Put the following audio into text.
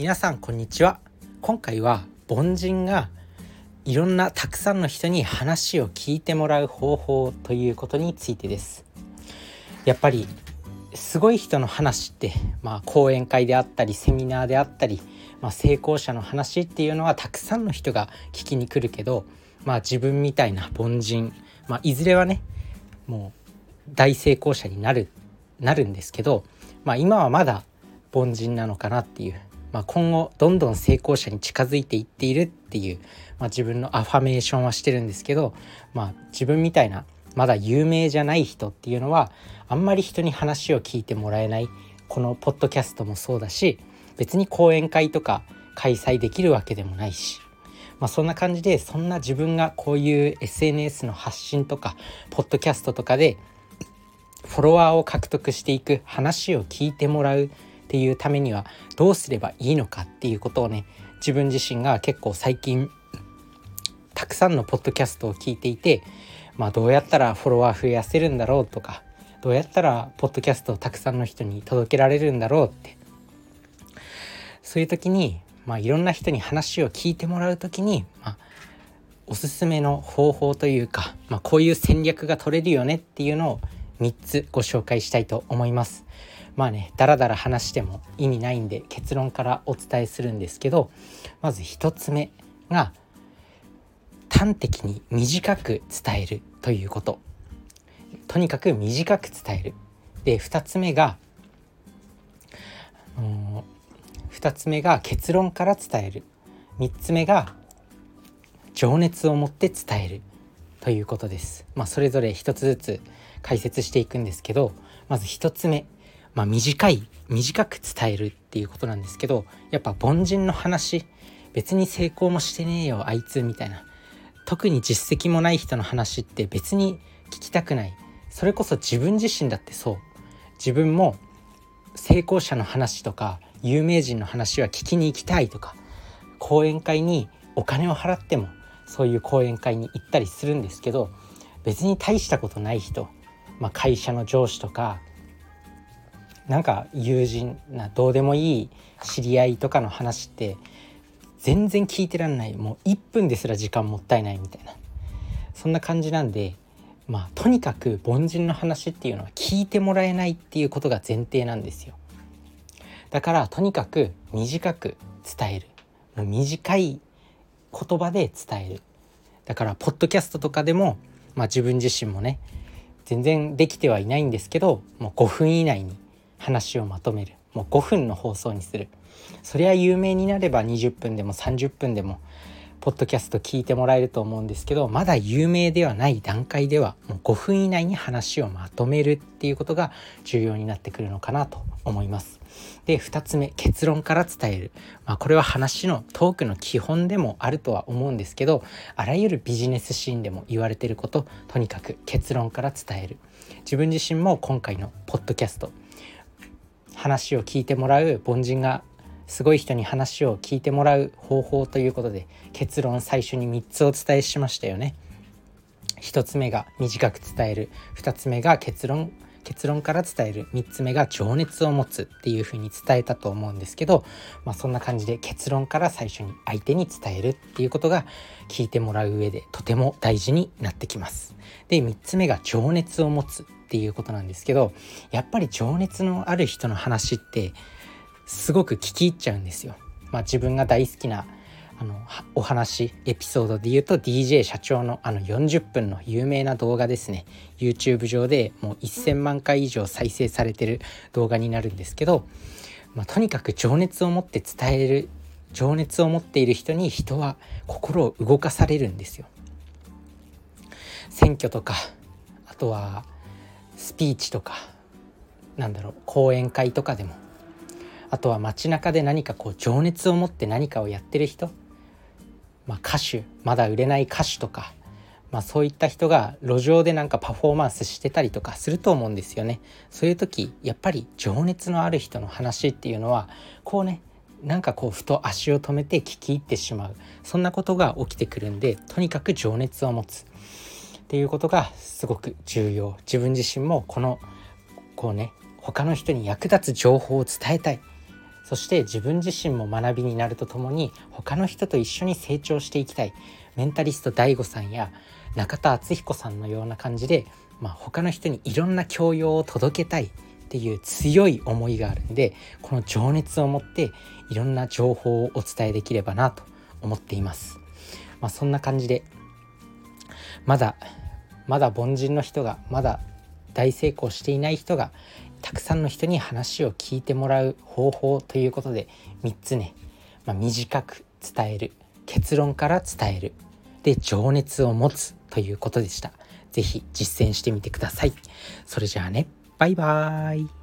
皆さんこんにちは。今回は凡人がいろんなたくさんの人に話を聞いてもらう方法ということについてです。やっぱりすごい人の話って、講演会であったりセミナーであったり、成功者の話っていうのはたくさんの人が聞きに来るけど、自分みたいな凡人、いずれはねもう大成功者になるんですけど、今はまだ凡人なのかなっていう、今後どんどん成功者に近づいていっているっていう、自分のアファメーションはしてるんですけど、自分みたいなまだ有名じゃない人っていうのはあんまり人に話を聞いてもらえない。このポッドキャストもそうだし、別に講演会とか開催できるわけでもないし、そんな感じで、そんな自分がこういう SNS の発信とかポッドキャストとかでフォロワーを獲得していく、話を聞いてもらうっていうためにはどうすればいいのかっていうことをね、自分自身が結構最近たくさんのポッドキャストを聞いていて、どうやったらフォロワー増やせるんだろうとか、どうやったらポッドキャストをたくさんの人に届けられるんだろうって、そういう時に、いろんな人に話を聞いてもらう時に、おすすめの方法というか、こういう戦略が取れるよねっていうのを3つご紹介したいと思います。だらだら話しても意味ないんで、結論からお伝えするんですけど、まず1つ目が端的に短く伝えるということ。とにかく短く伝える。で、2つ目が結論から伝える。3つ目が情熱を持って伝えるということです。それぞれ一つずつ解説していくんですけど、まず1つ目、短く伝えるっていうことなんですけど、やっぱ凡人の話、別に成功もしてねえよあいつみたいな、特に実績もない人の話って別に聞きたくない。それこそ自分自身だってそう。自分も成功者の話とか有名人の話は聞きに行きたいとか、講演会にお金を払ってもそういう講演会に行ったりするんですけど、別に大したことない人、会社の上司とかなんか友人な、どうでもいい知り合いとかの話って全然聞いてらんない。もう1分ですら時間もったいないみたいな、そんな感じなんで、とにかく凡人の話っていうのは聞いてもらえないっていうことが前提なんですよ。だからとにかく短く伝える。もう短い言葉で伝える。だからポッドキャストとかでも、自分自身もね全然できてはいないんですけど、もう5分以内に話をまとめる。もう5分の放送にする。そりゃ有名になれば20分でも30分でもポッドキャスト聞いてもらえると思うんですけど、まだ有名ではない段階ではもう5分以内に話をまとめるっていうことが重要になってくるのかなと思います。で、2つ目、結論から伝える。これは話のトークの基本でもあるとは思うんですけど、あらゆるビジネスシーンでも言われてること、とにかく結論から伝える。自分自身も今回のポッドキャスト、話を聞いてもらう、凡人がすごい人に話を聞いてもらう方法ということで、結論最初に3つお伝えしましたよね。1つ目が短く伝える。2つ目が結論から伝える。3つ目が情熱を持つっていうふうに伝えたと思うんですけど、そんな感じで結論から最初に相手に伝えるっていうことが聞いてもらう上でとても大事になってきます。で、3つ目が情熱を持つっていうことなんですけど、やっぱり情熱のある人の話ってすごく聞き入っちゃうんですよ。自分が大好きなお話、エピソードで言うと DJ 社長の40分の有名な動画ですね。 YouTube 上でもう1000万回以上再生されてる動画になるんですけど、とにかく情熱を持って伝える。情熱を持っている人に人は心を動かされるんですよ。選挙とか、あとはスピーチとか、講演会とかでも、あとは街中で何か情熱を持って何かをやってる人、歌手、まだ売れない歌手とか、そういった人が路上でパフォーマンスしてたりとかすると思うんですよね。そういう時、やっぱり情熱のある人の話っていうのはふと足を止めて聞き入ってしまう。そんなことが起きてくるんで、とにかく情熱を持つっていうことがすごく重要。自分自身も他の人に役立つ情報を伝えたい。そして自分自身も学びになるとともに他の人と一緒に成長していきたい、メンタリスト DAIGO さんや中田敦彦さんのような感じで、他の人にいろんな教養を届けたいっていう強い思いがあるんで、この情熱を持っていろんな情報をお伝えできればなと思っています。そんな感じでまだ凡人の人が、まだ大成功していない人がたくさんの人に話を聞いてもらう方法ということで3つね、短く伝える、結論から伝える、で情熱を持つということでした。ぜひ実践してみてください。それじゃあね、バイバーイ。